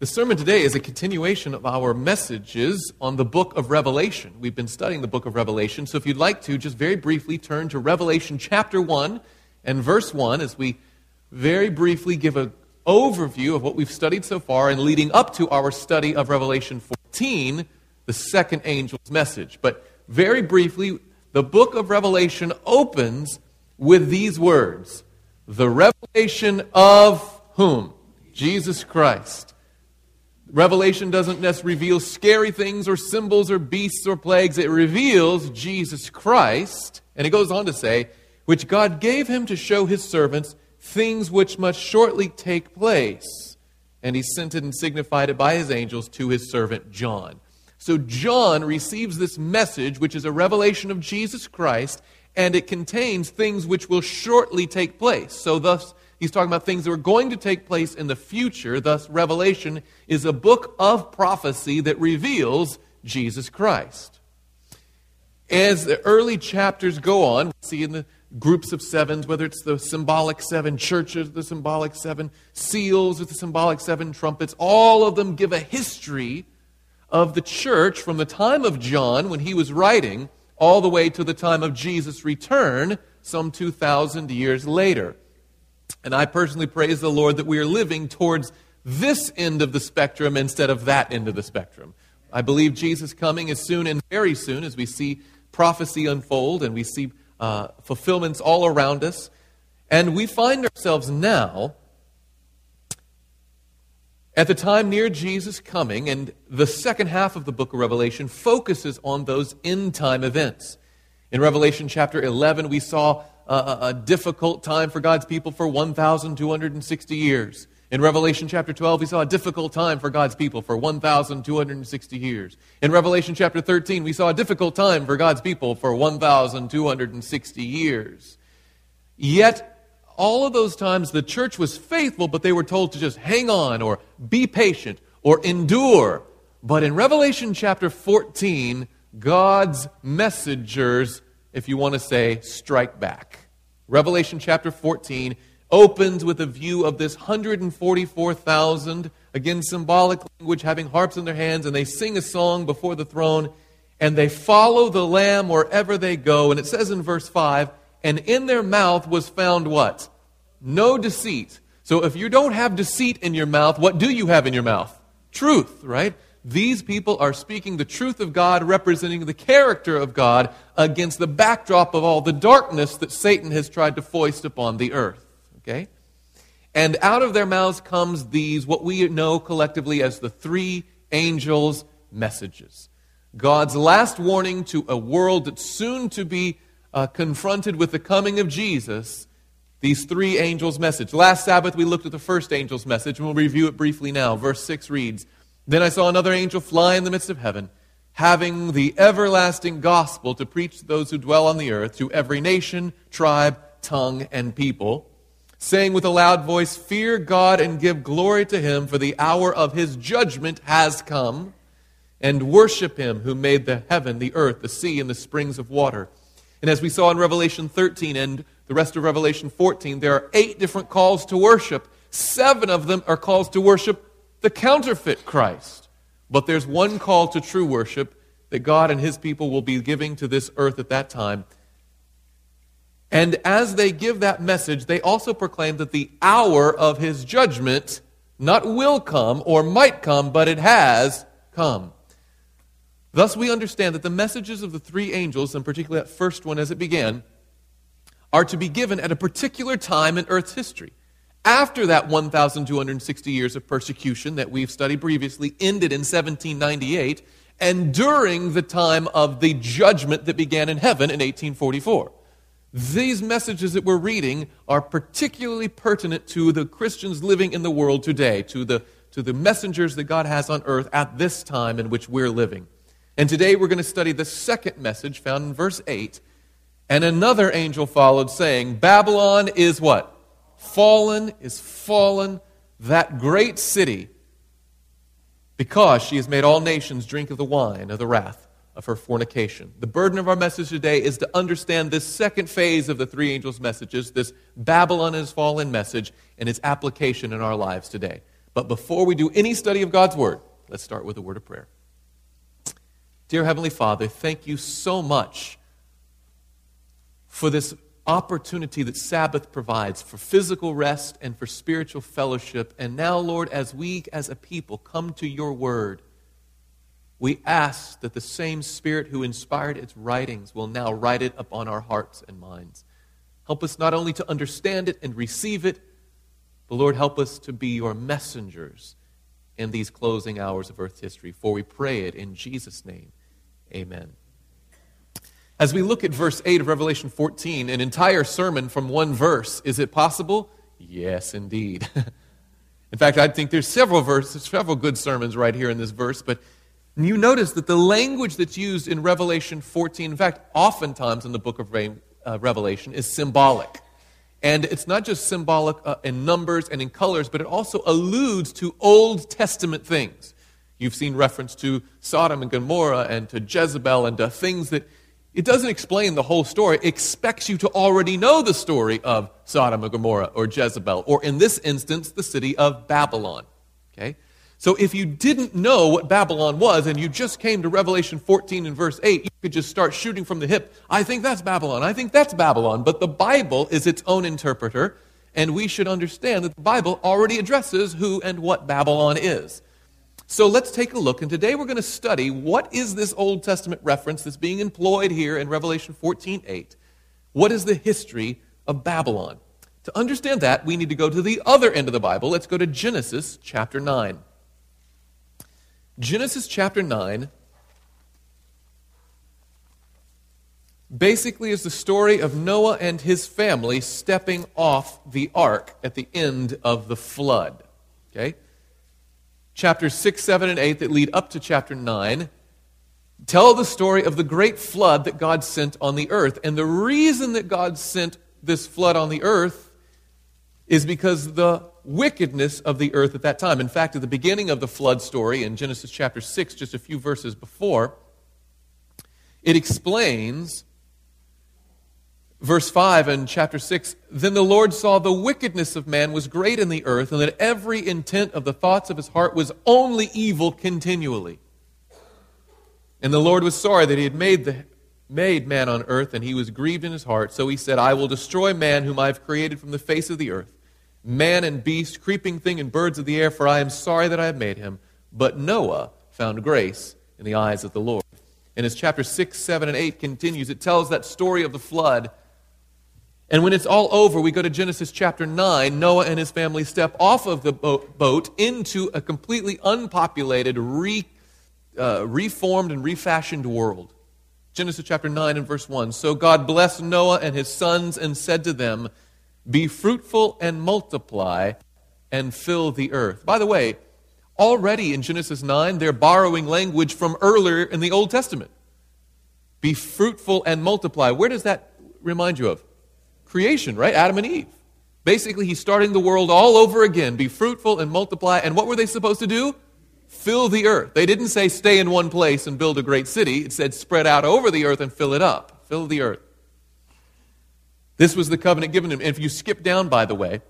The sermon today is a continuation of our messages on the book of Revelation. We've been studying the book of Revelation, so if you'd like to, just very briefly turn to Revelation chapter 1 and verse 1 as we very briefly give an overview of what we've studied so far and leading up to our study of Revelation 14, the second angel's message. But very briefly, the book of Revelation opens with these words, the revelation of whom? Jesus Christ. Revelation doesn't reveal scary things or symbols or beasts or plagues. It reveals Jesus Christ. And it goes on to say, which God gave him to show his servants things which must shortly take place. And he sent it and signified it by his angels to his servant John. So John receives this message, which is a revelation of Jesus Christ, and it contains things which will shortly take place. So thus, he's talking about things that are going to take place in the future. Thus, Revelation is a book of prophecy that reveals Jesus Christ. As the early chapters go on, we see in the groups of sevens, whether it's the symbolic seven churches, the symbolic seven seals, or the symbolic seven trumpets, all of them give a history of the church from the time of John, when he was writing, all the way to the time of Jesus' return, some 2,000 years later. And I personally praise the Lord that we are living towards this end of the spectrum instead of that end of the spectrum. I believe Jesus' coming is soon and very soon as we see prophecy unfold and we see fulfillments all around us. And we find ourselves now at the time near Jesus' coming, and the second half of the book of Revelation focuses on those end-time events. In Revelation chapter 11, we saw a difficult time for God's people for 1,260 years. In Revelation chapter 12, we saw a difficult time for God's people for 1,260 years. In Revelation chapter 13, we saw a difficult time for God's people for 1,260 years. Yet, all of those times the church was faithful, but they were told to just hang on or be patient or endure. But in Revelation chapter 14, God's messengers, if you want to say, strike back. Revelation chapter 14 opens with a view of this 144,000, again, symbolic language, having harps in their hands, and they sing a song before the throne, and they follow the Lamb wherever they go. And it says in verse 5, and in their mouth was found what? No deceit. So if you don't have deceit in your mouth, what do you have in your mouth? Truth, right? These people are speaking the truth of God, representing the character of God against the backdrop of all the darkness that Satan has tried to foist upon the earth. Okay? And out of their mouths comes these, what we know collectively as the three angels' messages. God's last warning to a world that's soon to be confronted with the coming of Jesus, these three angels' message. Last Sabbath we looked at the first angel's message, and we'll review it briefly now. Verse 6 reads, then I saw another angel fly in the midst of heaven, having the everlasting gospel to preach to those who dwell on the earth, to every nation, tribe, tongue, and people, saying with a loud voice, fear God and give glory to him, for the hour of his judgment has come, and worship him who made the heaven, the earth, the sea, and the springs of water. And as we saw in Revelation 13 and the rest of Revelation 14, there are 8 different calls to worship. 7 of them are calls to worship the counterfeit Christ. But there's one call to true worship that God and his people will be giving to this earth at that time. And as they give that message, they also proclaim that the hour of his judgment not will come or might come, but it has come. Thus we understand that the messages of the three angels, and particularly that first one as it began, are to be given at a particular time in earth's history. After that 1,260 years of persecution that we've studied previously ended in 1798, and during the time of the judgment that began in heaven in 1844. These messages that we're reading are particularly pertinent to the Christians living in the world today, to the messengers that God has on earth at this time in which we're living. And today we're going to study the second message found in verse 8, and another angel followed saying, Babylon is what? Fallen is fallen, that great city, because she has made all nations drink of the wine of the wrath of her fornication. The burden of our message today is to understand this second phase of the three angels' messages, this Babylon is fallen message, and its application in our lives today. But before we do any study of God's Word, let's start with a word of prayer. Dear Heavenly Father, thank you so much for this opportunity that Sabbath provides for physical rest and for spiritual fellowship. And now, Lord, as we as a people come to your word, we ask that the same Spirit who inspired its writings will now write it upon our hearts and minds. Help us not only to understand it and receive it, but Lord, help us to be your messengers in these closing hours of earth's history. For we pray it in Jesus' name. Amen. As we look at verse 8 of Revelation 14, an entire sermon from one verse, is it possible? Yes, indeed. In fact, I think there's several verses, several good sermons right here in this verse, but you notice that the language that's used in Revelation 14, in fact, oftentimes in the book of Revelation, is symbolic. And it's not just symbolic in numbers and in colors, but it also alludes to Old Testament things. You've seen reference to Sodom and Gomorrah and to Jezebel and to things that, it doesn't explain the whole story. It expects you to already know the story of Sodom and Gomorrah or Jezebel, or in this instance, the city of Babylon. Okay? So if you didn't know what Babylon was and you just came to Revelation 14 and verse 8, you could just start shooting from the hip. I think that's Babylon. I think that's Babylon. But the Bible is its own interpreter, and we should understand that the Bible already addresses who and what Babylon is. So let's take a look, and today we're going to study what is this Old Testament reference that's being employed here in Revelation 14:8. What is the history of Babylon? To understand that, we need to go to the other end of the Bible. Let's go to Genesis chapter 9. Genesis chapter 9 basically is the story of Noah and his family stepping off the ark at the end of the flood. Okay? Chapters 6, 7, and 8 that lead up to chapter 9 tell the story of the great flood that God sent on the earth. And the reason that God sent this flood on the earth is because the wickedness of the earth at that time. In fact, at the beginning of the flood story in Genesis chapter 6, just a few verses before, it explains, Verse 5 in chapter 6, Then the Lord saw the wickedness of man was great in the earth, and that every intent of the thoughts of his heart was only evil continually. And the Lord was sorry that he had made man on earth, and he was grieved in his heart. So he said, I will destroy man whom I have created from the face of the earth, man and beast, creeping thing and birds of the air, for I am sorry that I have made him. But Noah found grace in the eyes of the Lord. And as chapter 6, 7, and 8 continues, it tells that story of the flood. And when it's all over, we go to Genesis chapter 9. Noah and his family step off of the boat into a completely unpopulated, reformed and refashioned world. Genesis chapter 9 and verse 1. So God blessed Noah and his sons and said to them, Be fruitful and multiply and fill the earth. By the way, already in Genesis 9, they're borrowing language from earlier in the Old Testament. Be fruitful and multiply. Where does that remind you of? Creation, right? Adam and Eve. Basically, he's starting the world all over again. Be fruitful and multiply. And what were they supposed to do? Fill the earth. They didn't say stay in one place and build a great city. It said spread out over the earth and fill it up. Fill the earth. This was the covenant given to him. And if you skip down, by the way,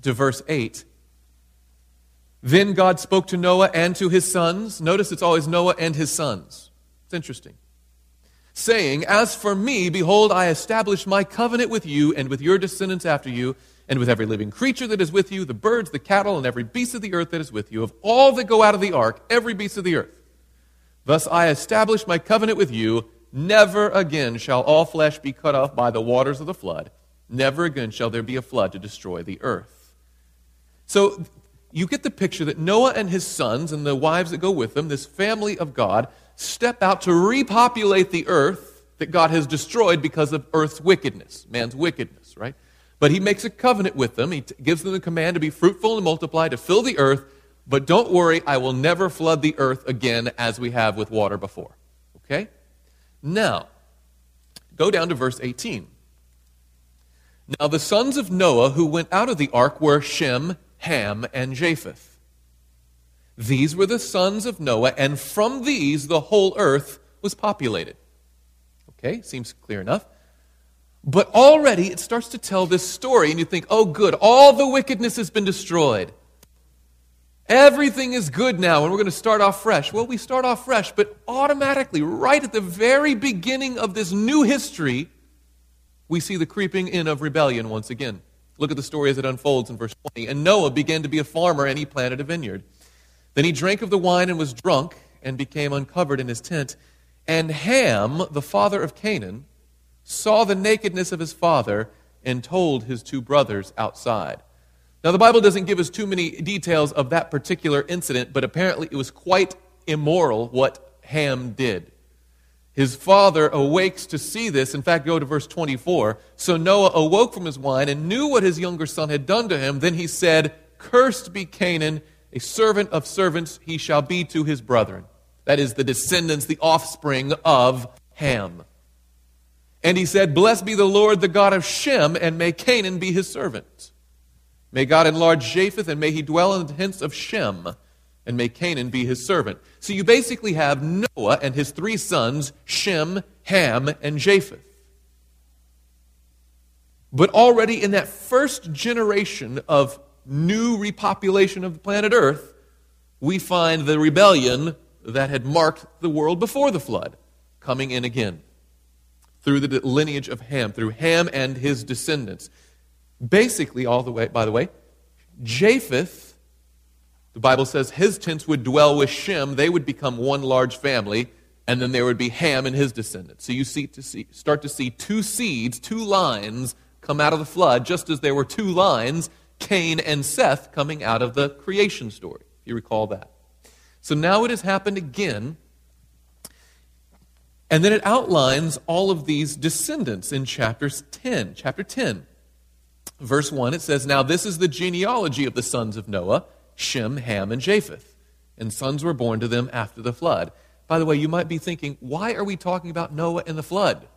to verse 8, Then God spoke to Noah and to his sons. Notice it's always Noah and his sons. It's interesting. Saying, As for me, behold, I establish my covenant with you and with your descendants after you, and with every living creature that is with you, the birds, the cattle, and every beast of the earth that is with you, of all that go out of the ark, every beast of the earth. Thus I establish my covenant with you. Never again shall all flesh be cut off by the waters of the flood. Never again shall there be a flood to destroy the earth. So you get the picture that Noah and his sons and the wives that go with them, this family of God, step out to repopulate the earth that God has destroyed because of earth's wickedness, man's wickedness, right? But he makes a covenant with them. He gives them the command to be fruitful and multiply, to fill the earth. But don't worry, I will never flood the earth again as we have with water before. Okay? Now, go down to verse 18. Now the sons of Noah who went out of the ark were Shem, Ham, and Japheth. These were the sons of Noah, and from these the whole earth was populated. Okay, seems clear enough. But already it starts to tell this story, and you think, oh good, all the wickedness has been destroyed. Everything is good now, and we're going to start off fresh. Well, we start off fresh, but automatically, right at the very beginning of this new history, we see the creeping in of rebellion once again. Look at the story as it unfolds in verse 20. And Noah began to be a farmer, and he planted a vineyard. Then he drank of the wine and was drunk, and became uncovered in his tent. And Ham, the father of Canaan, saw the nakedness of his father and told his two brothers outside. Now, the Bible doesn't give us too many details of that particular incident, but apparently it was quite immoral what Ham did. His father awakes to see this. In fact, go to verse 24. So Noah awoke from his wine and knew what his younger son had done to him. Then he said, "Cursed be Canaan, a servant of servants he shall be to his brethren." That is the descendants, the offspring of Ham. And he said, "Blessed be the Lord, the God of Shem, and may Canaan be his servant. May God enlarge Japheth, and may he dwell in the tents of Shem, and may Canaan be his servant." So you basically have Noah and his three sons, Shem, Ham, and Japheth. But already in that first generation of new repopulation of the planet Earth, we find the rebellion that had marked the world before the flood coming in again through the lineage of Ham, through Ham and his descendants. Basically, all the way, by the way, Japheth, the Bible says his tents would dwell with Shem. They would become one large family, and then there would be Ham and his descendants. So you start to see two seeds, two lines come out of the flood, just as there were two lines, Cain and Seth, coming out of the creation story, if you recall that. So now it has happened again, and then it outlines all of these descendants in chapter 10. Verse 1, it says, "Now this is the genealogy of the sons of Noah, Shem, Ham, and Japheth. And sons were born to them after the flood." By the way, you might be thinking, why are we talking about Noah and the flood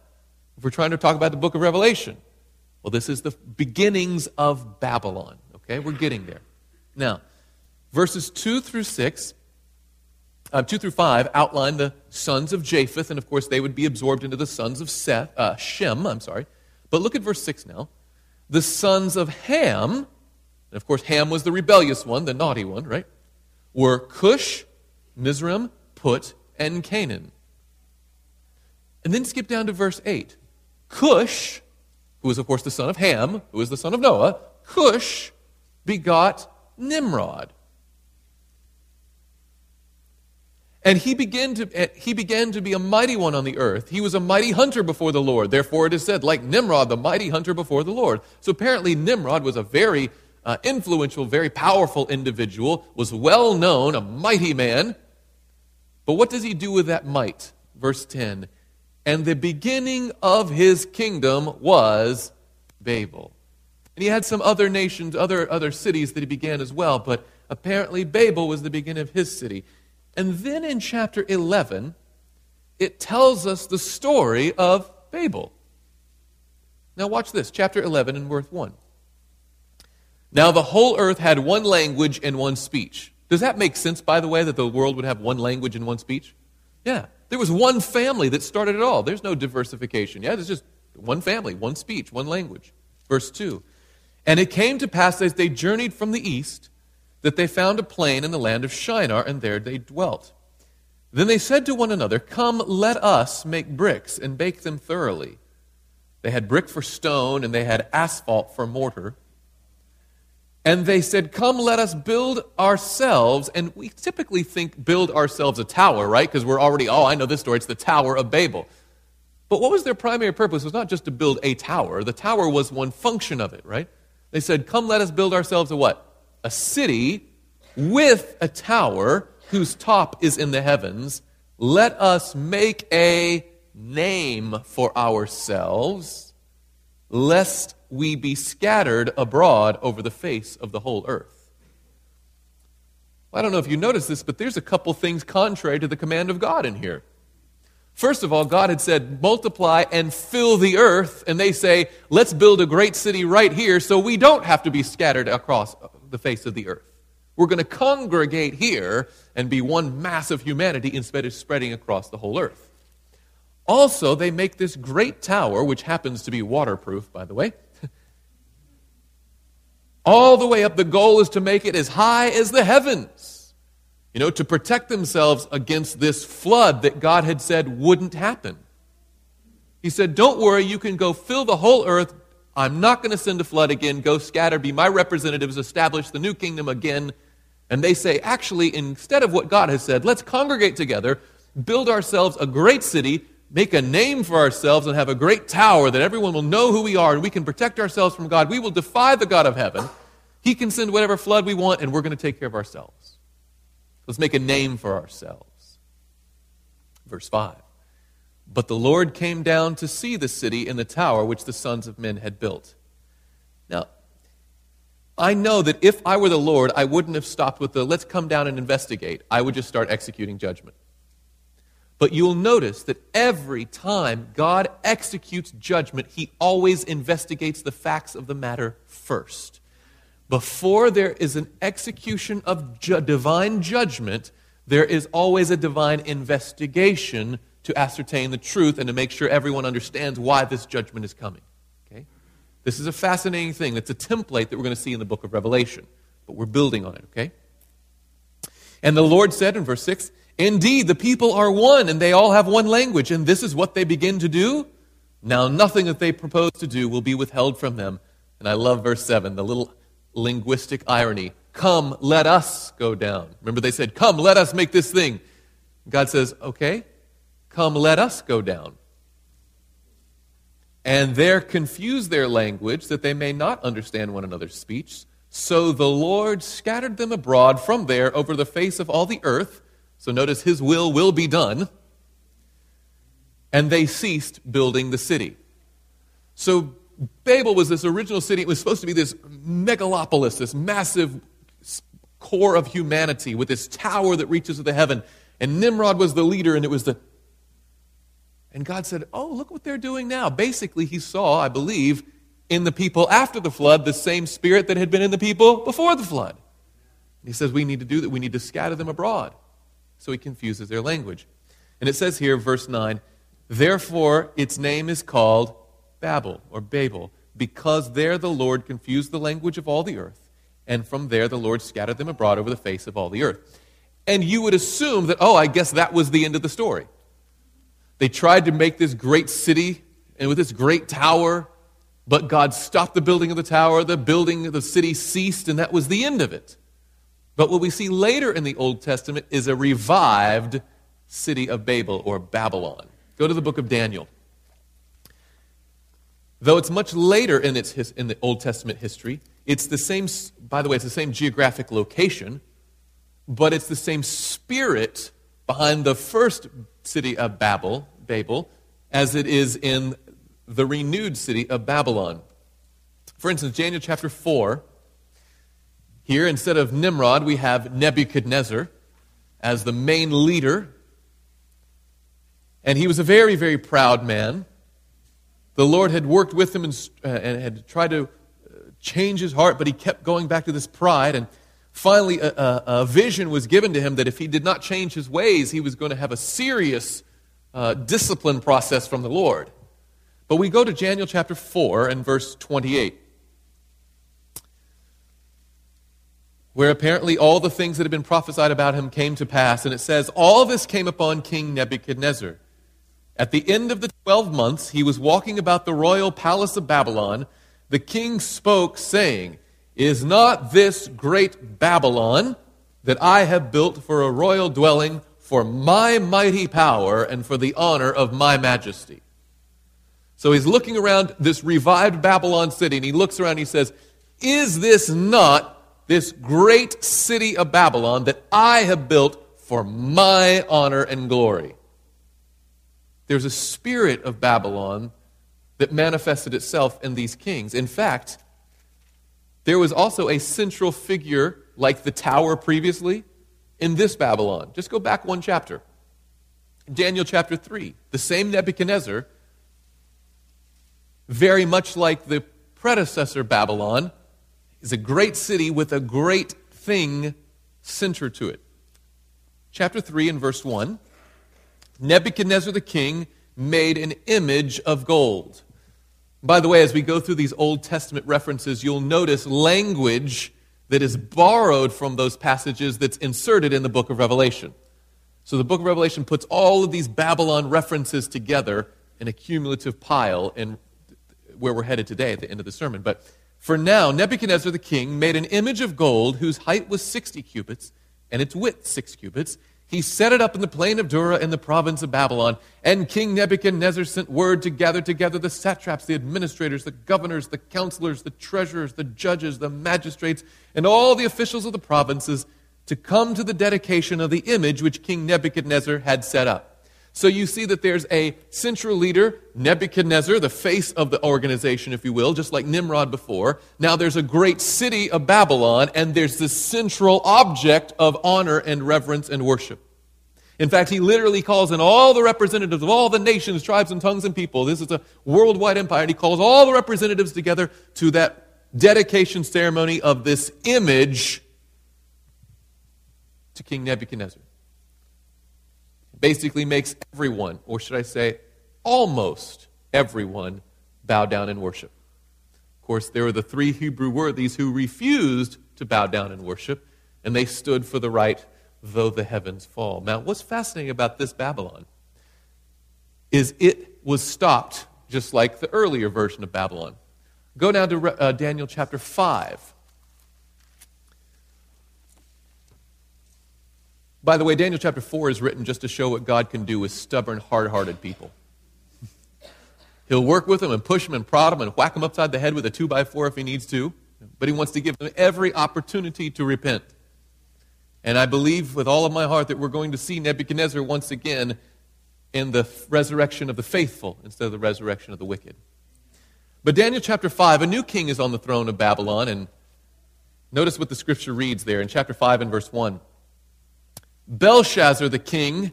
if we're trying to talk about the book of Revelation? Well, this is the beginnings of Babylon. Okay, we're getting there. Now, verses 2 through 5 outline the sons of Japheth, and of course they would be absorbed into the sons of Shem. But look at verse 6 now. The sons of Ham, and of course Ham was the rebellious one, the naughty one, right, were Cush, Mizraim, Put, and Canaan. And then skip down to verse 8. Cush, who was of course the son of Ham, who was the son of Noah, Cush begot Nimrod. And he began to be a mighty one on the earth. He was a mighty hunter before the Lord. Therefore, it is said, like Nimrod, the mighty hunter before the Lord. So apparently, Nimrod was a very influential, very powerful individual, was well known, a mighty man. But what does he do with that might? Verse 10, "And the beginning of his kingdom was Babel." And he had some other nations, other cities that he began as well, but apparently Babel was the beginning of his city. And then in chapter 11, it tells us the story of Babel. Now watch this, chapter 11 and verse 1. "Now the whole earth had one language and one speech." Does that make sense, by the way, that the world would have one language and one speech? Yeah, there was one family that started it all. There's no diversification. Yeah, there's just one family, one speech, one language. Verse 2, "And it came to pass as they journeyed from the east, that they found a plain in the land of Shinar, and there they dwelt. Then they said to one another, 'Come, let us make bricks and bake them thoroughly.' They had brick for stone, and they had asphalt for mortar. And they said, 'Come, let us build ourselves.'" And we typically think build ourselves a tower, right? Because we're already, I know this story, it's the Tower of Babel. But what was their primary purpose? It was not just to build a tower. The tower was one function of it, right? They said, "Come, let us build ourselves a" what? "A city with a tower whose top is in the heavens. Let us make a name for ourselves, lest we be scattered abroad over the face of the whole earth." Well, I don't know if you noticed this, but there's a couple things contrary to the command of God in here. First of all, God had said, "Multiply and fill the earth," and they say, "Let's build a great city right here so we don't have to be scattered across the face of the earth. We're going to congregate here and be one mass of humanity instead of spreading across the whole earth." Also, they make this great tower, which happens to be waterproof, by the way, all the way up. The goal is to make it as high as the heavens, you know, to protect themselves against this flood that God had said wouldn't happen. He said, don't worry, you can go fill the whole earth. I'm not going to send a flood again. Go scatter, be my representatives, establish the new kingdom again. And they say, actually, instead of what God has said, let's congregate together, build ourselves a great city, make a name for ourselves, and have a great tower that everyone will know who we are, and we can protect ourselves from God. We will defy the God of heaven. He can send whatever flood we want, and we're going to take care of ourselves. Let's make a name for ourselves. Verse 5. But the Lord came down to see the city and the tower which the sons of men had built. Now, I know that if I were the Lord, I wouldn't have stopped with the, let's come down and investigate. I would just start executing judgment. But you'll notice that every time God executes judgment, he always investigates the facts of the matter first. Before there is an execution of divine judgment, there is always a divine investigation to ascertain the truth and to make sure everyone understands why this judgment is coming. Okay? This is a fascinating thing. It's a template that we're going to see in the book of Revelation, but we're building on it, okay? And the Lord said in verse 6, indeed, the people are one, and they all have one language, and this is what they begin to do. Now nothing that they propose to do will be withheld from them. And I love verse 7, the little linguistic irony. Come, let us go down. Remember they said, come, let us make this thing. God says, okay, come, let us go down. And there confuse their language, that they may not understand one another's speech. So the Lord scattered them abroad from there over the face of all the earth. So notice his will be done. And they ceased building the city. So Babel was this original city. It was supposed to be this megalopolis, this massive core of humanity with this tower that reaches to the heaven. And Nimrod was the leader, and it was the... And God said, oh, look what they're doing now. Basically, he saw, I believe, in the people after the flood, the same spirit that had been in the people before the flood. And he says, we need to do that. We need to scatter them abroad. So he confuses their language. And it says here, verse 9, therefore its name is called Babel, or Babel, because there the Lord confused the language of all the earth, and from there the Lord scattered them abroad over the face of all the earth. And you would assume that, oh, I guess that was the end of the story. They tried to make this great city and with this great tower, but God stopped the building of the tower, the building of the city ceased, and that was the end of it. But what we see later in the Old Testament is a revived city of Babel or Babylon. Go to the book of Daniel. Though it's much later in the Old Testament history, it's the same, by the way, it's the same geographic location, but it's the same spirit behind the first city of Babel, as it is in the renewed city of Babylon. For instance, Daniel chapter 4, here, instead of Nimrod, we have Nebuchadnezzar as the main leader. And he was a very, very proud man. The Lord had worked with him and had tried to change his heart, but he kept going back to this pride. And finally, a vision was given to him that if he did not change his ways, he was going to have a serious discipline process from the Lord. But we go to Daniel chapter 4 and verse 28. Where apparently all the things that had been prophesied about him came to pass. And it says, all this came upon King Nebuchadnezzar. At the end of the 12 months, he was walking about the royal palace of Babylon. The king spoke, saying, is not this great Babylon that I have built for a royal dwelling for my mighty power and for the honor of my majesty? So he's looking around this revived Babylon city, and he looks around and he says, is this not this great city of Babylon that I have built for my honor and glory? There's a spirit of Babylon that manifested itself in these kings. In fact, there was also a central figure like the tower previously in this Babylon. Just go back one chapter. Daniel chapter 3, the same Nebuchadnezzar, very much like the predecessor Babylon, is a great city with a great thing center to it. Chapter 3 and verse 1, Nebuchadnezzar the king made an image of gold. By the way, as we go through these Old Testament references, you'll notice language that is borrowed from those passages that's inserted in the book of Revelation. So the book of Revelation puts all of these Babylon references together in a cumulative pile, and where we're headed today at the end of the sermon. But for now, Nebuchadnezzar the king made an image of gold whose height was 60 cubits and its width 6 cubits. He set it up in the plain of Dura in the province of Babylon. And King Nebuchadnezzar sent word to gather together the satraps, the administrators, the governors, the counselors, the treasurers, the judges, the magistrates, and all the officials of the provinces to come to the dedication of the image which King Nebuchadnezzar had set up. So you see that there's a central leader, Nebuchadnezzar, the face of the organization, if you will, just like Nimrod before. Now there's a great city of Babylon, and there's this central object of honor and reverence and worship. In fact, he literally calls in all the representatives of all the nations, tribes, and tongues, and people. This is a worldwide empire, and he calls all the representatives together to that dedication ceremony of this image to King Nebuchadnezzar. Basically makes everyone, or should I say almost everyone, bow down and worship. Of course, there were the 3 Hebrew worthies who refused to bow down and worship, and they stood for the right, though the heavens fall. Now, what's fascinating about this Babylon is it was stopped just like the earlier version of Babylon. Go now to Daniel chapter 5. By the way, Daniel chapter 4 is written just to show what God can do with stubborn, hard-hearted people. He'll work with them and push them and prod them and whack them upside the head with a 2x4 if he needs to, but he wants to give them every opportunity to repent. And I believe with all of my heart that we're going to see Nebuchadnezzar once again in the resurrection of the faithful instead of the resurrection of the wicked. But Daniel chapter 5, a new king is on the throne of Babylon, and notice what the scripture reads there in chapter 5 and verse 1. Belshazzar the king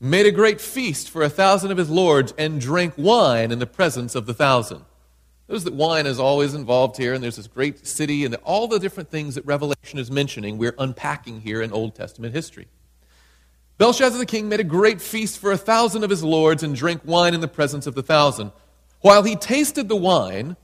made a great feast for 1,000 of his lords and drank wine in the presence of the 1,000. Notice that wine is always involved here, and there's this great city, and all the different things that Revelation is mentioning we're unpacking here in Old Testament history. Belshazzar the king made a great feast for 1,000 of his lords and drank wine in the presence of the 1,000. While he tasted the wine,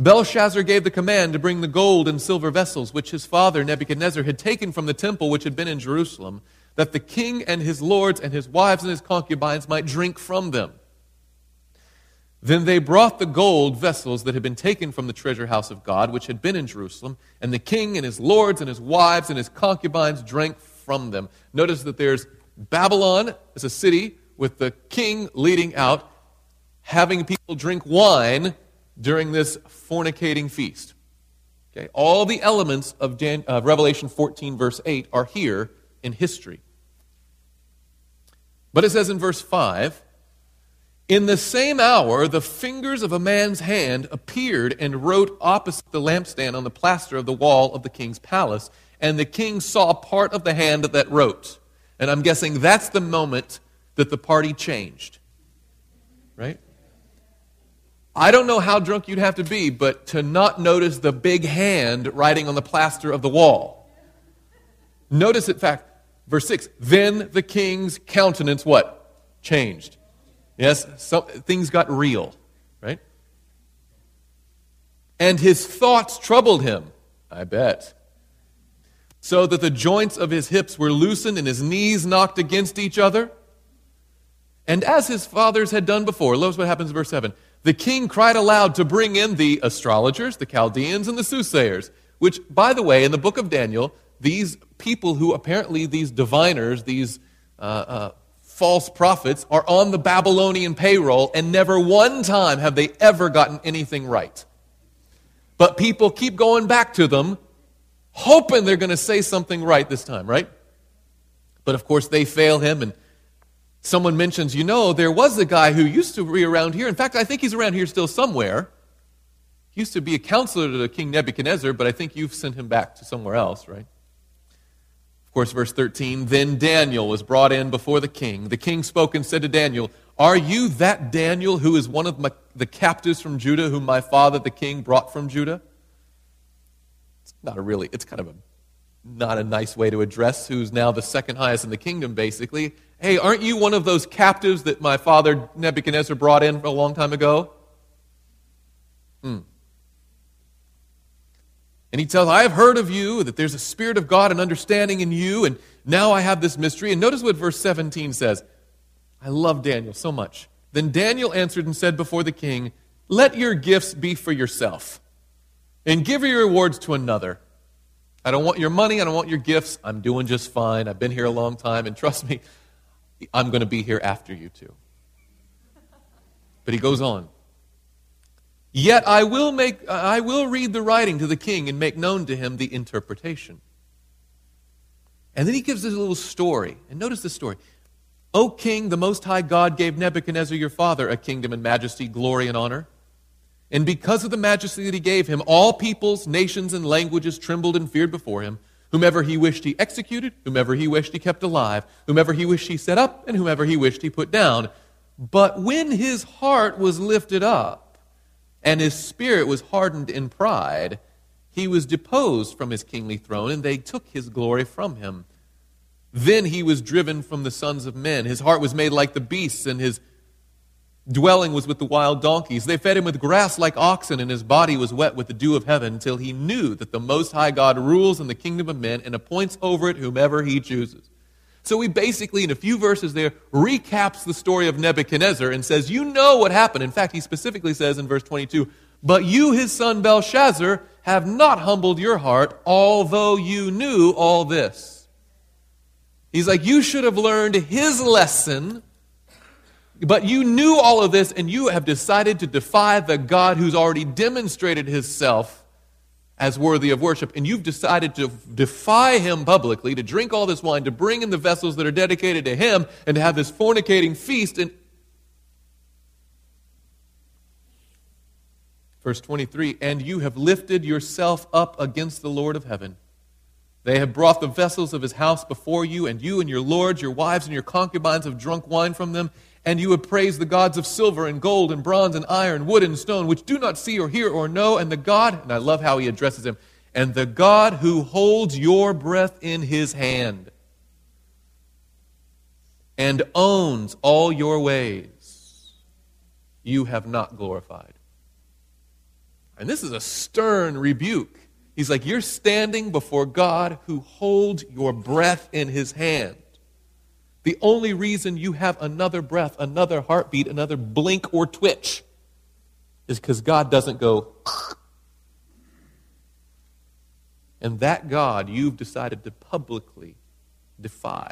Belshazzar gave the command to bring the gold and silver vessels which his father Nebuchadnezzar had taken from the temple which had been in Jerusalem, that the king and his lords and his wives and his concubines might drink from them. Then they brought the gold vessels that had been taken from the treasure house of God, which had been in Jerusalem, and the king and his lords and his wives and his concubines drank from them. Notice that there's Babylon as a city with the king leading out, having people drink wine during this fornicating feast. Okay, all the elements of Revelation 14, verse 8 are here in history. But it says in verse 5, in the same hour the fingers of a man's hand appeared and wrote opposite the lampstand on the plaster of the wall of the king's palace, and the king saw part of the hand that wrote. And I'm guessing that's the moment that the party changed. Right? I don't know how drunk you'd have to be, but to not notice the big hand writing on the plaster of the wall. Notice, in fact, verse 6, then the king's countenance, what? Changed. Yes, things got real, right? And his thoughts troubled him, I bet, so that the joints of his hips were loosened and his knees knocked against each other. And as his fathers had done before, notice what happens in verse 7. The king cried aloud to bring in the astrologers, the Chaldeans, and the soothsayers, which, by the way, in the book of Daniel, these people who apparently, these diviners, these false prophets, are on the Babylonian payroll, and never one time have they ever gotten anything right. But people keep going back to them, hoping they're going to say something right this time, right? But of course they fail him, and someone mentions, you know, there was a guy who used to be around here. In fact, I think he's around here still somewhere. He used to be a counselor to King Nebuchadnezzar, but I think you've sent him back to somewhere else, right? Of course, verse 13, then Daniel was brought in before the king. The king spoke and said to Daniel, are you that Daniel who is one of the captives from Judah, whom my father the king brought from Judah? It's kind of not a nice way to address who's now the second highest in the kingdom, basically. Hey, aren't you one of those captives that my father Nebuchadnezzar brought in a long time ago? And he tells, I have heard of you, that there's a Spirit of God and understanding in you, and now I have this mystery. And notice what verse 17 says. I love Daniel so much. Then Daniel answered and said before the king, let your gifts be for yourself, and give your rewards to another. I don't want your money, I don't want your gifts. I'm doing just fine. I've been here a long time, and trust me, I'm going to be here after you too. But he goes on. Yet I will read the writing to the king and make known to him the interpretation. And then he gives this little story. And notice this story. O king, the Most High God gave Nebuchadnezzar your father a kingdom and majesty, glory and honor. And because of the majesty that he gave him, all peoples, nations, and languages trembled and feared before him. Whomever he wished he executed, whomever he wished he kept alive, whomever he wished he set up, and whomever he wished he put down. But when his heart was lifted up, and his spirit was hardened in pride, he was deposed from his kingly throne, and they took his glory from him. Then he was driven from the sons of men. His heart was made like the beasts, and his dwelling was with the wild donkeys. They fed him with grass like oxen, and his body was wet with the dew of heaven, till he knew that the Most High God rules in the kingdom of men and appoints over it whomever he chooses. So he basically, in a few verses there, recaps the story of Nebuchadnezzar and says, you know what happened. In fact, he specifically says in verse 22, but you, his son Belshazzar, have not humbled your heart, although you knew all this. He's like, you should have learned his lesson, but you knew all of this, and you have decided to defy the God who's already demonstrated himself as worthy of worship, and you've decided to defy him publicly, to drink all this wine, to bring in the vessels that are dedicated to him, and to have this fornicating feast. And verse 23, and you have lifted yourself up against the Lord of heaven. They have brought the vessels of his house before you and your lords, your wives and your concubines have drunk wine from them, and you have praised the gods of silver and gold and bronze and iron, wood and stone, which do not see or hear or know, and the God, and I love how he addresses him, and the God who holds your breath in his hand and owns all your ways, you have not glorified. And this is a stern rebuke. He's like, you're standing before God who holds your breath in his hand. The only reason you have another breath, another heartbeat, another blink or twitch is because God doesn't go. And that God you've decided to publicly defy.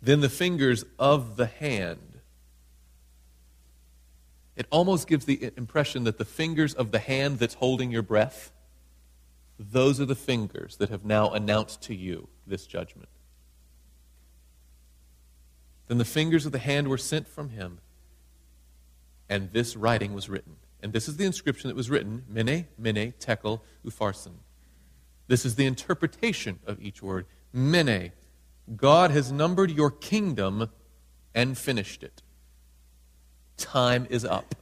Then the fingers of the hand. It almost gives the impression that the fingers of the hand that's holding your breath, those are the fingers that have now announced to you this judgment. Then the fingers of the hand were sent from him, and this writing was written. And this is the inscription that was written, Mene, Mene, Tekel, Upharsin. This is the interpretation of each word. Mene, God has numbered your kingdom and finished it. Time is up.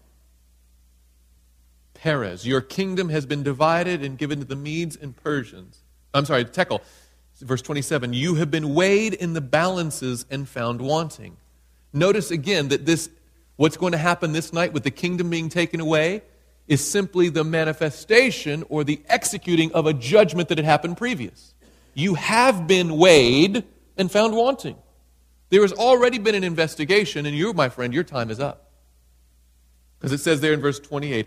Perez, your kingdom has been divided and given to the Medes and Persians. Tekel, verse 27, you have been weighed in the balances and found wanting. Notice again that this, what's going to happen this night with the kingdom being taken away, is simply the manifestation or the executing of a judgment that had happened previous. You have been weighed and found wanting. There has already been an investigation, and you, my friend, your time is up. Because it says there in verse 28,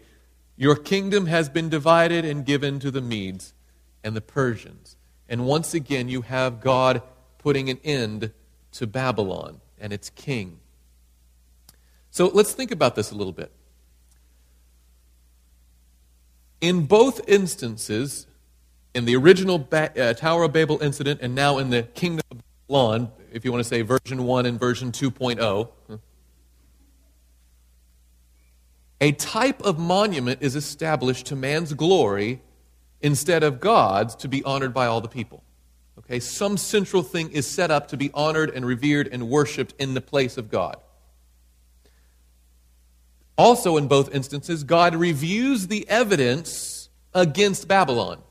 your kingdom has been divided and given to the Medes and the Persians. And once again, you have God putting an end to Babylon and its king. So let's think about this a little bit. In both instances, in the original Tower of Babel incident and now in the kingdom of Babylon, if you want to say version 1 and version 2.0, a type of monument is established to man's glory instead of God's, to be honored by all the people. Okay, some central thing is set up to be honored and revered and worshipped in the place of God. Also, in both instances, God reviews the evidence against Babylon.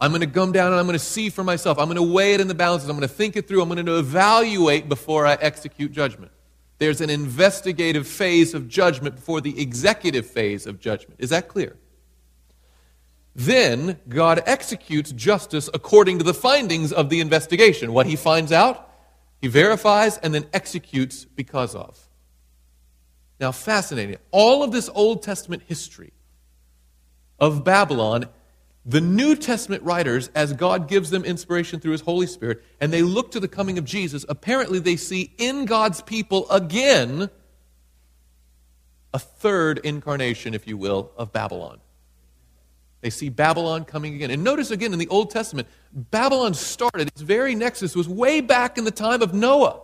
I'm going to come down and I'm going to see for myself. I'm going to weigh it in the balances. I'm going to think it through. I'm going to evaluate before I execute judgment. There's an investigative phase of judgment before the executive phase of judgment. Is that clear? Then God executes justice according to the findings of the investigation. What he finds out, he verifies, and then executes because of. Now, fascinating. All of this Old Testament history of Babylon, the New Testament writers, as God gives them inspiration through his Holy Spirit, and they look to the coming of Jesus, apparently they see in God's people again a third incarnation, if you will, of Babylon. They see Babylon coming again. And notice again in the Old Testament, Babylon started, its very nexus was way back in the time of Noah.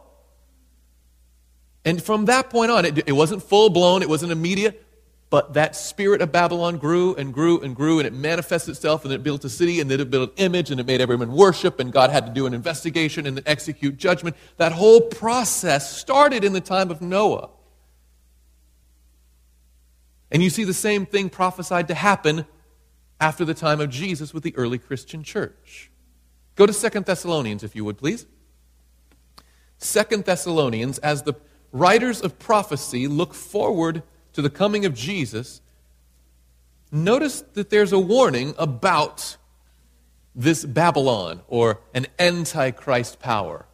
And from that point on, it wasn't full-blown, it wasn't immediate, but that spirit of Babylon grew and grew and grew, and it manifests itself, and it built a city, and then it built an image, and it made everyone worship, and God had to do an investigation and then execute judgment. That whole process started in the time of Noah. And you see the same thing prophesied to happen after the time of Jesus with the early Christian church. Go to 2 Thessalonians, if you would, please. 2 Thessalonians, as the writers of prophecy look forward to the coming of Jesus, notice that there's a warning about this Babylon, or an antichrist power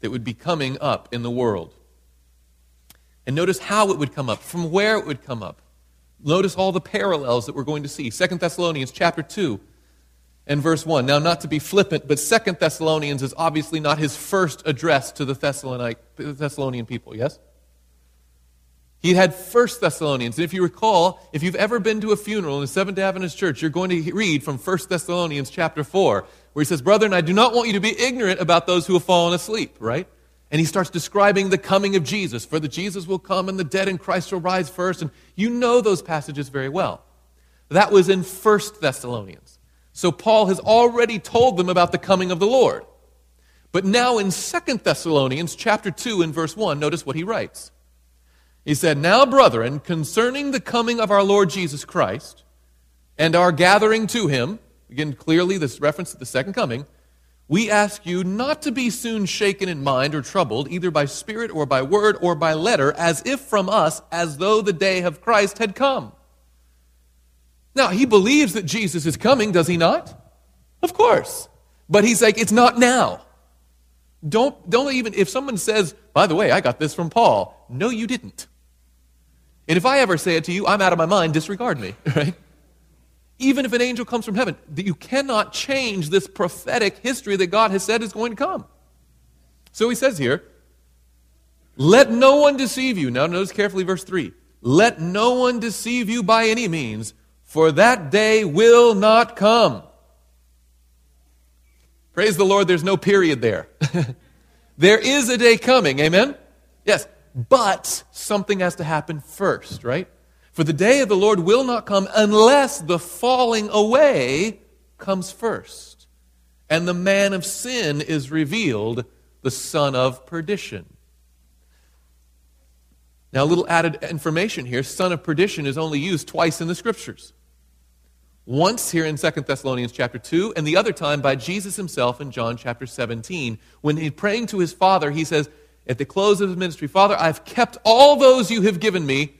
that would be coming up in the world. And notice how it would come up, from where it would come up. Notice all the parallels that we're going to see. 2 Thessalonians chapter 2 and verse 1. Now, not to be flippant, but 2 Thessalonians is obviously not his first address to the Thessalonian people, yes? He had 1 Thessalonians. And if you recall, if you've ever been to a funeral in a Seventh-day Adventist church, you're going to read from 1 Thessalonians chapter 4, where he says, "Brethren, I do not want you to be ignorant about those who have fallen asleep," right? And he starts describing the coming of Jesus. "For the Jesus will come, and the dead in Christ will rise first." And you know those passages very well. That was in 1 Thessalonians. So Paul has already told them about the coming of the Lord. But now in 2 Thessalonians chapter 2 and verse 1, notice what he writes. He said, "Now, brethren, concerning the coming of our Lord Jesus Christ and our gathering to him," again, clearly this reference to the second coming, "we ask you not to be soon shaken in mind or troubled, either by spirit or by word or by letter, as if from us, as though the day of Christ had come." Now, he believes that Jesus is coming, does he not? Of course. But he's like, it's not now. Don't even, if someone says, "By the way, I got this from Paul." No, you didn't. And if I ever say it to you, I'm out of my mind, disregard me, right? Even if an angel comes from heaven, you cannot change this prophetic history that God has said is going to come. So he says here, "Let no one deceive you." Now notice carefully verse 3. "Let no one deceive you by any means, for that day will not come." Praise the Lord, there's no period there. There is a day coming, amen? Yes, but something has to happen first, right? "For the day of the Lord will not come unless the falling away comes first, and the man of sin is revealed, the son of perdition." Now, a little added information here. Son of perdition is only used twice in the Scriptures. Once here in 2 Thessalonians chapter 2, and the other time by Jesus himself in John chapter 17. When he's praying to his Father, he says at the close of his ministry, "Father, I've kept all those you have given me,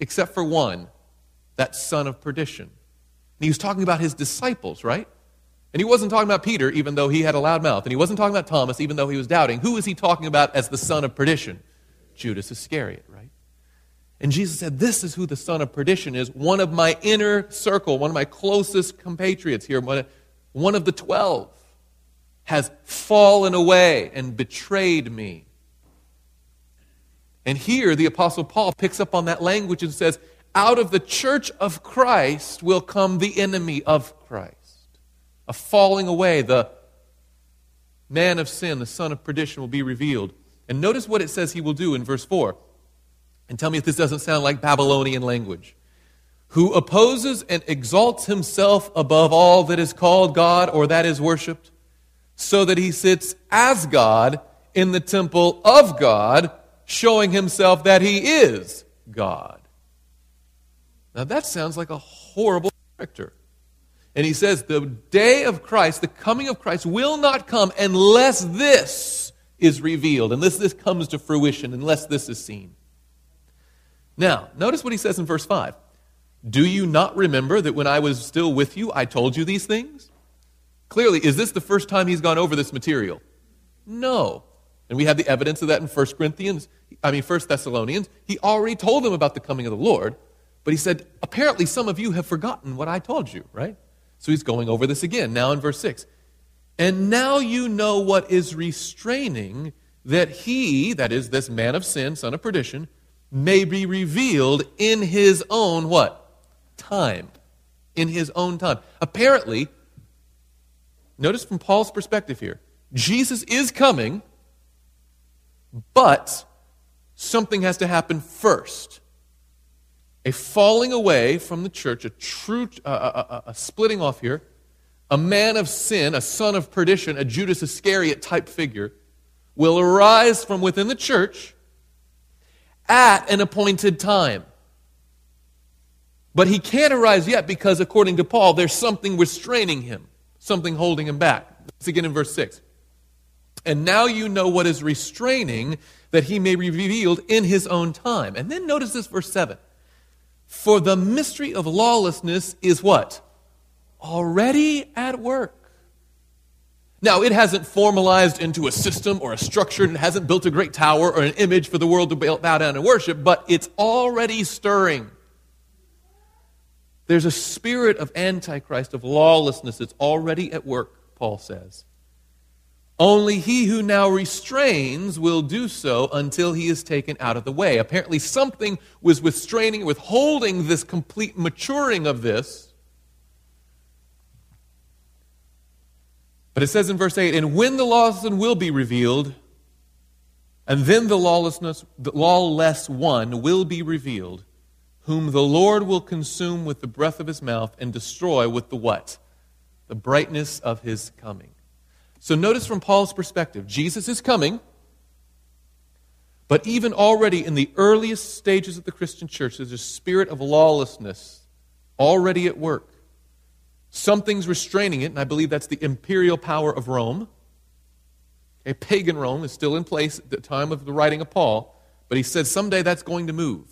except for one, that son of perdition." And he was talking about his disciples, right? And he wasn't talking about Peter, even though he had a loud mouth. And he wasn't talking about Thomas, even though he was doubting. Who was he talking about as the son of perdition? Judas Iscariot, right? And Jesus said, "This is who the son of perdition is, one of my inner circle, one of my closest compatriots here, one of the 12, has fallen away and betrayed me." And here the Apostle Paul picks up on that language and says, out of the church of Christ will come the enemy of Christ. A falling away, the man of sin, the son of perdition will be revealed. And notice what it says he will do in verse 4. And tell me if this doesn't sound like Babylonian language. "Who opposes and exalts himself above all that is called God or that is worshipped, so that he sits as God in the temple of God, showing himself that he is God." Now that sounds like a horrible character. And he says the day of Christ, the coming of Christ, will not come unless this is revealed, unless this comes to fruition, unless this is seen. Now, notice what he says in verse 5. Do you not remember that when I was still with you, I told you these things? Clearly, is this the first time he's gone over this material? No. And we have the evidence of that in 1 Thessalonians. He already told them about the coming of the Lord, but he said, apparently some of you have forgotten what I told you, right? So he's going over this again, now in verse 6. And now you know what is restraining, that he, that is this man of sin, son of perdition, may be revealed in his own what? Time. In his own time. Apparently, notice from Paul's perspective here, Jesus is coming, but something has to happen first. A falling away from the church, a splitting off here, a man of sin, a son of perdition, a Judas Iscariot type figure, will arise from within the church at an appointed time. But he can't arise yet because, according to Paul, there's something restraining him, something holding him back. Let's again in verse 6. And now you know what is restraining, that he may be revealed in his own time. And then notice this, verse 7. For the mystery of lawlessness is what? Already at work. Now, it hasn't formalized into a system or a structure, and it hasn't built a great tower or an image for the world to bow down and worship, but it's already stirring. There's a spirit of antichrist, of lawlessness. It's already at work, Paul says. Only he who now restrains will do so until he is taken out of the way. Apparently something was withholding this complete maturing of this. But it says in verse 8, and when the lawless one will be revealed, and then the lawless one will be revealed, whom the Lord will consume with the breath of his mouth and destroy with the what? The brightness of his coming. So notice from Paul's perspective, Jesus is coming, but even already in the earliest stages of the Christian church, there's a spirit of lawlessness already at work. Something's restraining it, and I believe that's the imperial power of Rome. Okay, pagan Rome is still in place at the time of the writing of Paul, but he says someday that's going to move,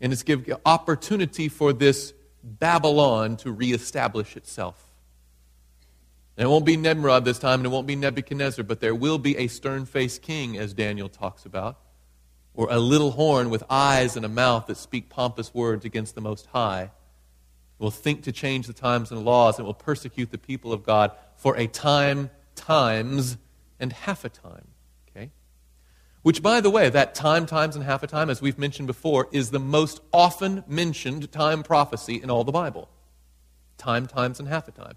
and it's give opportunity for this Babylon to reestablish itself. And it won't be Nimrod this time, and it won't be Nebuchadnezzar, but there will be a stern-faced king, as Daniel talks about, or a little horn with eyes and a mouth that speak pompous words against the Most High, will think to change the times and laws, and will persecute the people of God for a time, times, and half a time. Okay? Which, by the way, that time, times, and half a time, as we've mentioned before, is the most often mentioned time prophecy in all the Bible. Time, times, and half a time.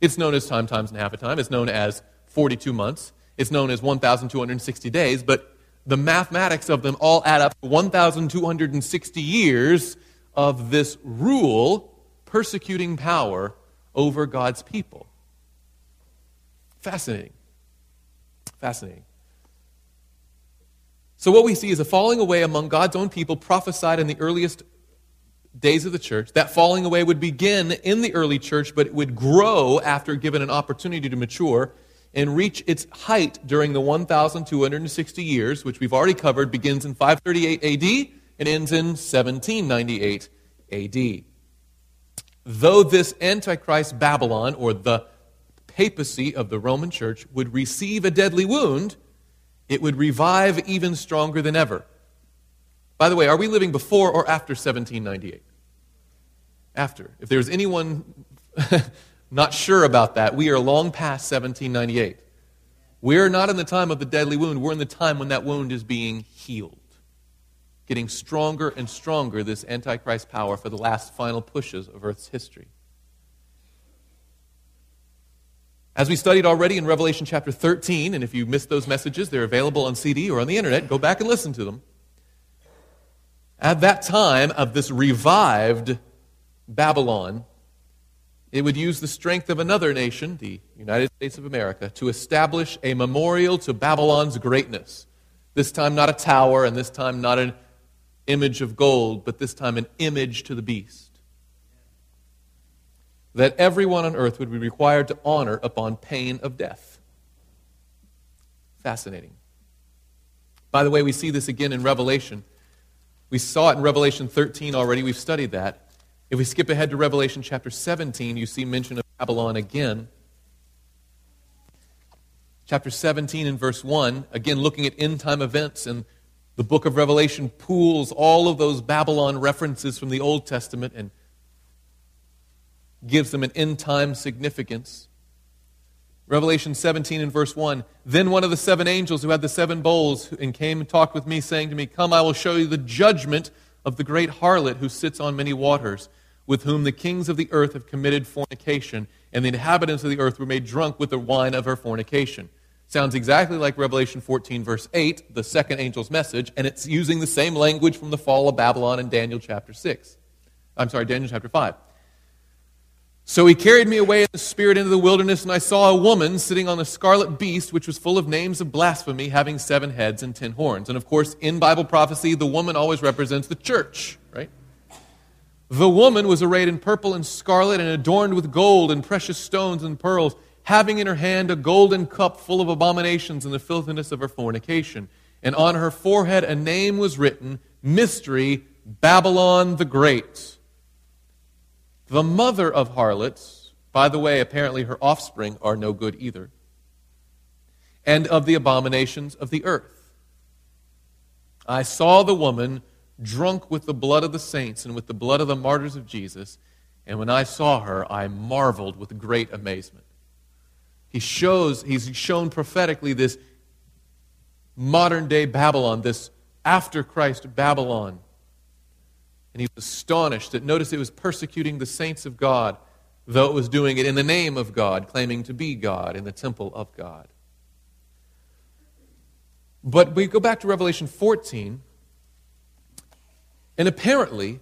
It's known as time, times, and half a time. It's known as 42 months. It's known as 1,260 days. But the mathematics of them all add up to 1,260 years of this rule, persecuting power over God's people. Fascinating. Fascinating. So what we see is a falling away among God's own people prophesied in the earliest days of the church. That falling away would begin in the early church, but it would grow after given an opportunity to mature and reach its height during the 1,260 years, which we've already covered, begins in 538 AD and ends in 1798 AD. Though this Antichrist Babylon, or the papacy of the Roman church, would receive a deadly wound, it would revive even stronger than ever. By the way, are we living before or after 1798? After. If there's anyone not sure about that, we are long past 1798. We're not in the time of the deadly wound. We're in the time when that wound is being healed. Getting stronger and stronger, this Antichrist power, for the last final pushes of Earth's history. As we studied already in Revelation chapter 13, and if you missed those messages, they're available on CD or on the internet. Go back and listen to them. At that time of this revived Babylon, it would use the strength of another nation, the United States of America, to establish a memorial to Babylon's greatness. This time not a tower, and this time not an image of gold, but this time an image to the beast. That everyone on earth would be required to honor upon pain of death. Fascinating. By the way, we see this again in Revelation. We saw it in Revelation 13 already. We've studied that. If we skip ahead to Revelation chapter 17, you see mention of Babylon again. Chapter 17 and verse 1, again looking at end-time events, and the book of Revelation pools all of those Babylon references from the Old Testament and gives them an end-time significance. Revelation 17 and verse 1, "Then one of the seven angels who had the seven bowls and came and talked with me, saying to me, 'Come, I will show you the judgment of the great harlot who sits on many waters, with whom the kings of the earth have committed fornication, and the inhabitants of the earth were made drunk with the wine of her fornication.'" Sounds exactly like Revelation 14 verse 8, the second angel's message, and it's using the same language from the fall of Babylon in Daniel chapter 5. "So he carried me away in the spirit into the wilderness, and I saw a woman sitting on a scarlet beast, which was full of names of blasphemy, having 7 heads and 10 horns." And of course, in Bible prophecy, the woman always represents the church, right? "The woman was arrayed in purple and scarlet and adorned with gold and precious stones and pearls, having in her hand a golden cup full of abominations and the filthiness of her fornication. And on her forehead a name was written, Mystery, Babylon the Great, the mother of harlots." By the way, apparently her offspring are no good either. "And of the abominations of the earth. I saw the woman drunk with the blood of the saints and with the blood of the martyrs of Jesus, and when I saw her, I marveled with great amazement." He's shown prophetically this modern-day Babylon, this after-Christ Babylon. And he was astonished that, notice, it was persecuting the saints of God, though it was doing it in the name of God, claiming to be God in the temple of God. But we go back to Revelation 14, and apparently,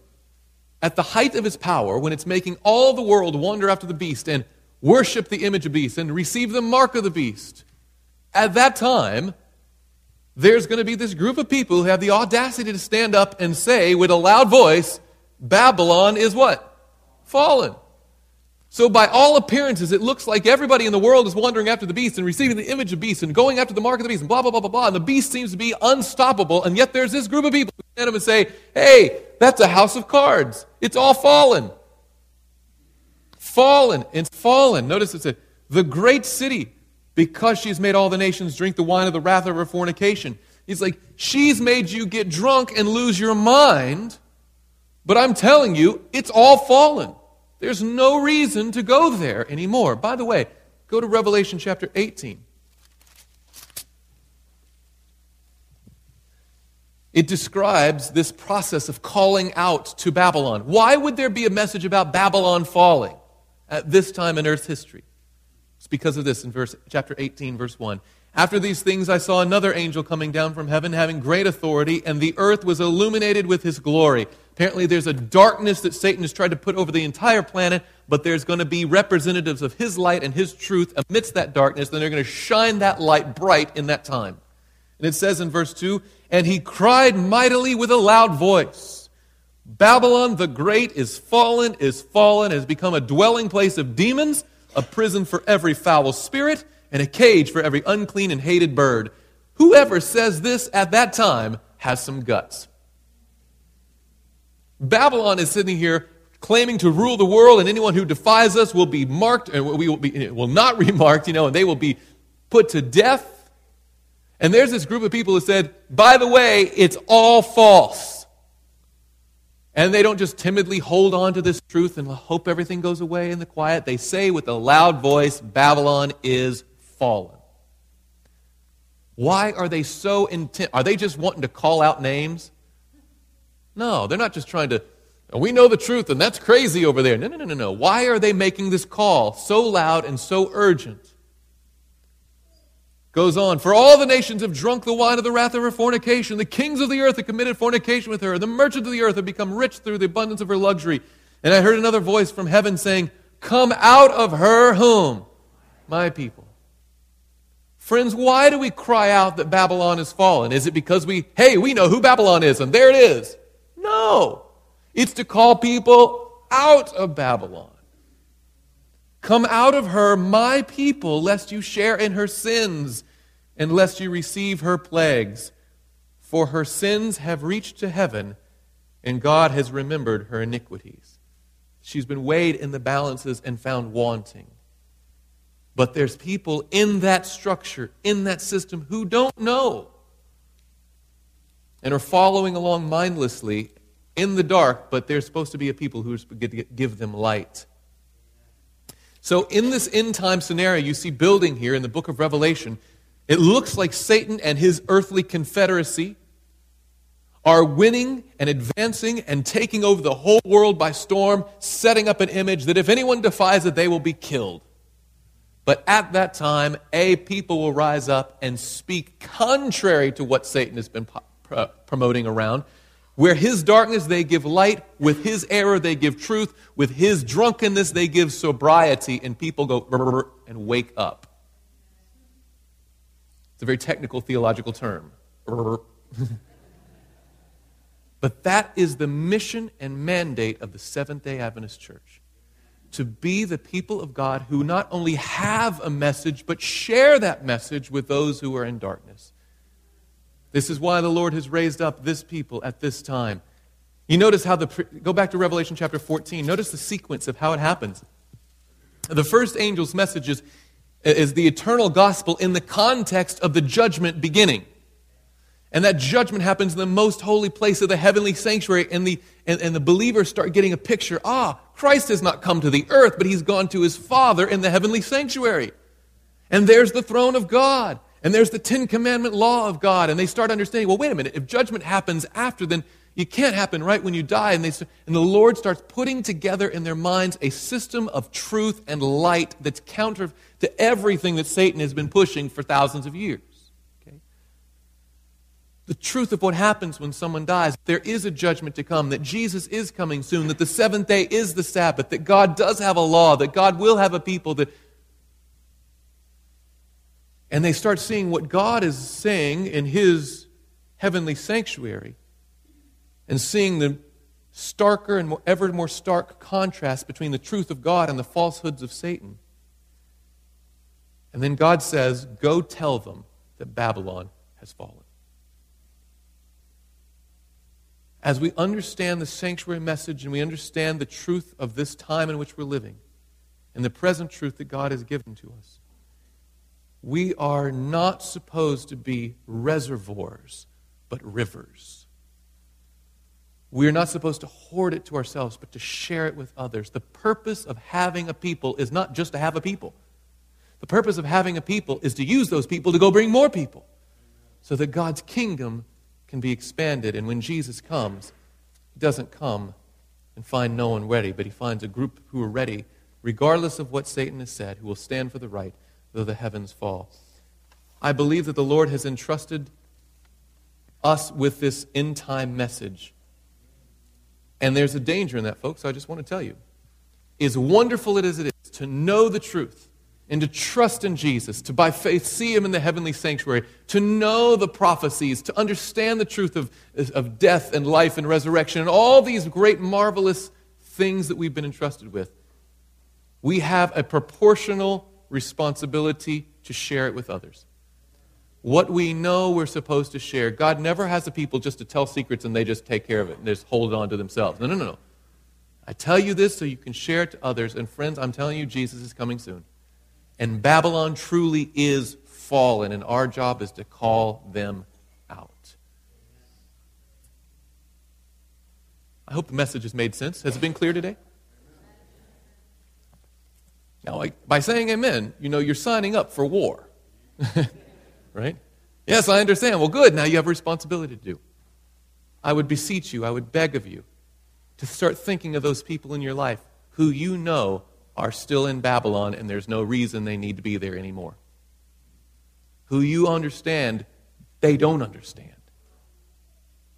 at the height of his power, when it's making all the world wander after the beast and worship the image of the beast and receive the mark of the beast, at that time, there's going to be this group of people who have the audacity to stand up and say with a loud voice, Babylon is what? Fallen. So by all appearances, it looks like everybody in the world is wandering after the beast and receiving the image of the beast and going after the mark of the beast and blah, blah, blah, blah, blah. And the beast seems to be unstoppable, and yet there's this group of people who stand up and say, hey, that's a house of cards. It's all fallen. Fallen and fallen. Notice it said, the great city, because she's made all the nations drink the wine of the wrath of her fornication. He's like, she's made you get drunk and lose your mind, but I'm telling you, it's all fallen. There's no reason to go there anymore. By the way, go to Revelation chapter 18. It describes this process of calling out to Babylon. Why would there be a message about Babylon falling at this time in earth's history? It's because of this in chapter 18, verse 1. "After these things I saw another angel coming down from heaven, having great authority, and the earth was illuminated with his glory." Apparently there's a darkness that Satan has tried to put over the entire planet, but there's going to be representatives of his light and his truth amidst that darkness, and they're going to shine that light bright in that time. And it says in verse 2, "And he cried mightily with a loud voice, Babylon the Great is fallen, has become a dwelling place of demons, a prison for every foul spirit, and a cage for every unclean and hated bird." Whoever says this at that time has some guts. Babylon is sitting here claiming to rule the world, and anyone who defies us will be marked, and will not be marked, and they will be put to death. And there's this group of people who said, by the way, it's all false. And they don't just timidly hold on to this truth and hope everything goes away in the quiet. They say with a loud voice, Babylon is fallen. Why are they so intent? Are they just wanting to call out names? No, they're not just trying to, we know the truth and that's crazy over there. No. Why are they making this call so loud and so urgent? Goes on, "For all the nations have drunk the wine of the wrath of her fornication. The kings of the earth have committed fornication with her. The merchants of the earth have become rich through the abundance of her luxury. And I heard another voice from heaven saying, Come out of her whom? My people." Friends, why do we cry out that Babylon is fallen? Is it because we know who Babylon is and there it is? No. It's to call people out of Babylon. "Come out of her, my people, lest you share in her sins, and lest you receive her plagues. for her sins have reached to heaven, and God has remembered her iniquities. She's been weighed in the balances and found wanting. But there's people in that structure, in that system, who don't know and are following along mindlessly in the dark, but there's supposed to be a people who give them light. So in this end-time scenario you see building here in the book of Revelation, it looks like Satan and his earthly confederacy are winning and advancing and taking over the whole world by storm, setting up an image that if anyone defies it, they will be killed. But at that time, a people will rise up and speak contrary to what Satan has been promoting around. Where his darkness, they give light. With his error, they give truth. With his drunkenness, they give sobriety. And people go and wake up. It's a very technical theological term. But that is the mission and mandate of the Seventh-day Adventist Church. To be the people of God who not only have a message, but share that message with those who are in darkness. This is why the Lord has raised up this people at this time. You notice how go back to Revelation chapter 14. Notice the sequence of how it happens. The first angel's message is the eternal gospel in the context of the judgment beginning. And that judgment happens in the most holy place of the heavenly sanctuary. And the believers start getting a picture. Christ has not come to the earth, but he's gone to his Father in the heavenly sanctuary. And there's the throne of God. And there's the Ten Commandment law of God. And they start understanding, well, wait a minute. If judgment happens after, then it can't happen right when you die. And the Lord starts putting together in their minds a system of truth and light that's counter to everything that Satan has been pushing for thousands of years. The truth of what happens when someone dies, there is a judgment to come, that Jesus is coming soon, that the seventh day is the Sabbath, that God does have a law, that God will have a people. And they start seeing what God is saying in his heavenly sanctuary and seeing the starker and ever more stark contrast between the truth of God and the falsehoods of Satan. And then God says, go tell them that Babylon has fallen. As we understand the sanctuary message and we understand the truth of this time in which we're living and the present truth that God has given to us, we are not supposed to be reservoirs, but rivers. We are not supposed to hoard it to ourselves, but to share it with others. The purpose of having a people is not just to have a people. The purpose of having a people is to use those people to go bring more people so that God's kingdom can be expanded. And when Jesus comes, he doesn't come and find no one ready, but he finds a group who are ready, regardless of what Satan has said, who will stand for the right, though the heavens fall. I believe that the Lord has entrusted us with this end-time message. And there's a danger in that, folks, I just want to tell you. As wonderful as it is to know the truth, and to trust in Jesus, to by faith see him in the heavenly sanctuary, to know the prophecies, to understand the truth of death and life and resurrection, and all these great marvelous things that we've been entrusted with, we have a proportional responsibility to share it with others. What we know we're supposed to share. God never has a people just to tell secrets and they just take care of it and just hold on to themselves. No. I tell you this so you can share it to others. And friends, I'm telling you, Jesus is coming soon. And Babylon truly is fallen, and our job is to call them out. I hope the message has made sense. Has it been clear today? Now, by saying amen, you know you're signing up for war. Right? Yes, I understand. Well, good. Now you have a responsibility to do. I would beseech you, I would beg of you to start thinking of those people in your life who you know are still in Babylon, and there's no reason they need to be there anymore. Who you understand, they don't understand.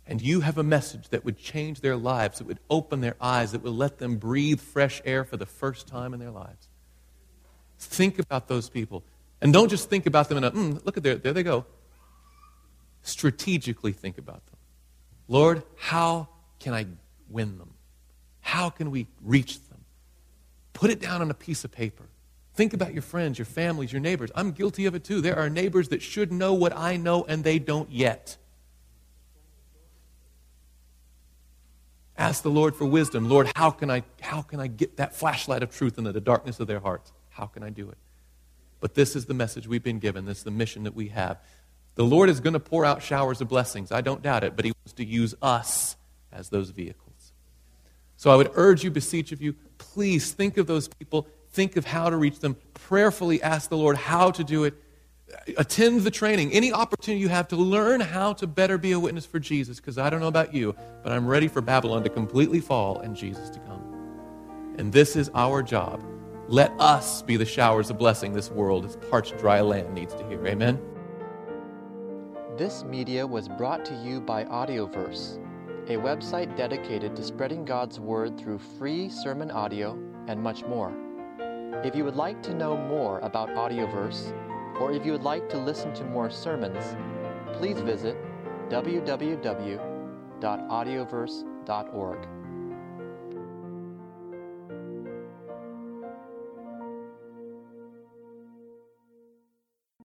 And you have a message that would change their lives, that would open their eyes, that would let them breathe fresh air for the first time in their lives. Think about those people. And don't just think about them in a, look at there they go. Strategically think about them. Lord, how can I win them? How can we reach them? Put it down on a piece of paper. Think about your friends, your families, your neighbors. I'm guilty of it too. There are neighbors that should know what I know, and they don't yet. Ask the Lord for wisdom. Lord, how can I get that flashlight of truth into the darkness of their hearts? How can I do it? But this is the message we've been given. This is the mission that we have. The Lord is going to pour out showers of blessings. I don't doubt it, but he wants to use us as those vehicles. So I would urge you, beseech of you, please think of those people. Think of how to reach them. Prayerfully ask the Lord how to do it. Attend the training. Any opportunity you have to learn how to better be a witness for Jesus, because I don't know about you, but I'm ready for Babylon to completely fall and Jesus to come. And this is our job. Let us be the showers of blessing this world, this parched, dry land needs to hear. Amen? This media was brought to you by Audioverse, a website dedicated to spreading God's Word through free sermon audio and much more. If you would like to know more about Audioverse, or if you would like to listen to more sermons, please visit www.audioverse.org.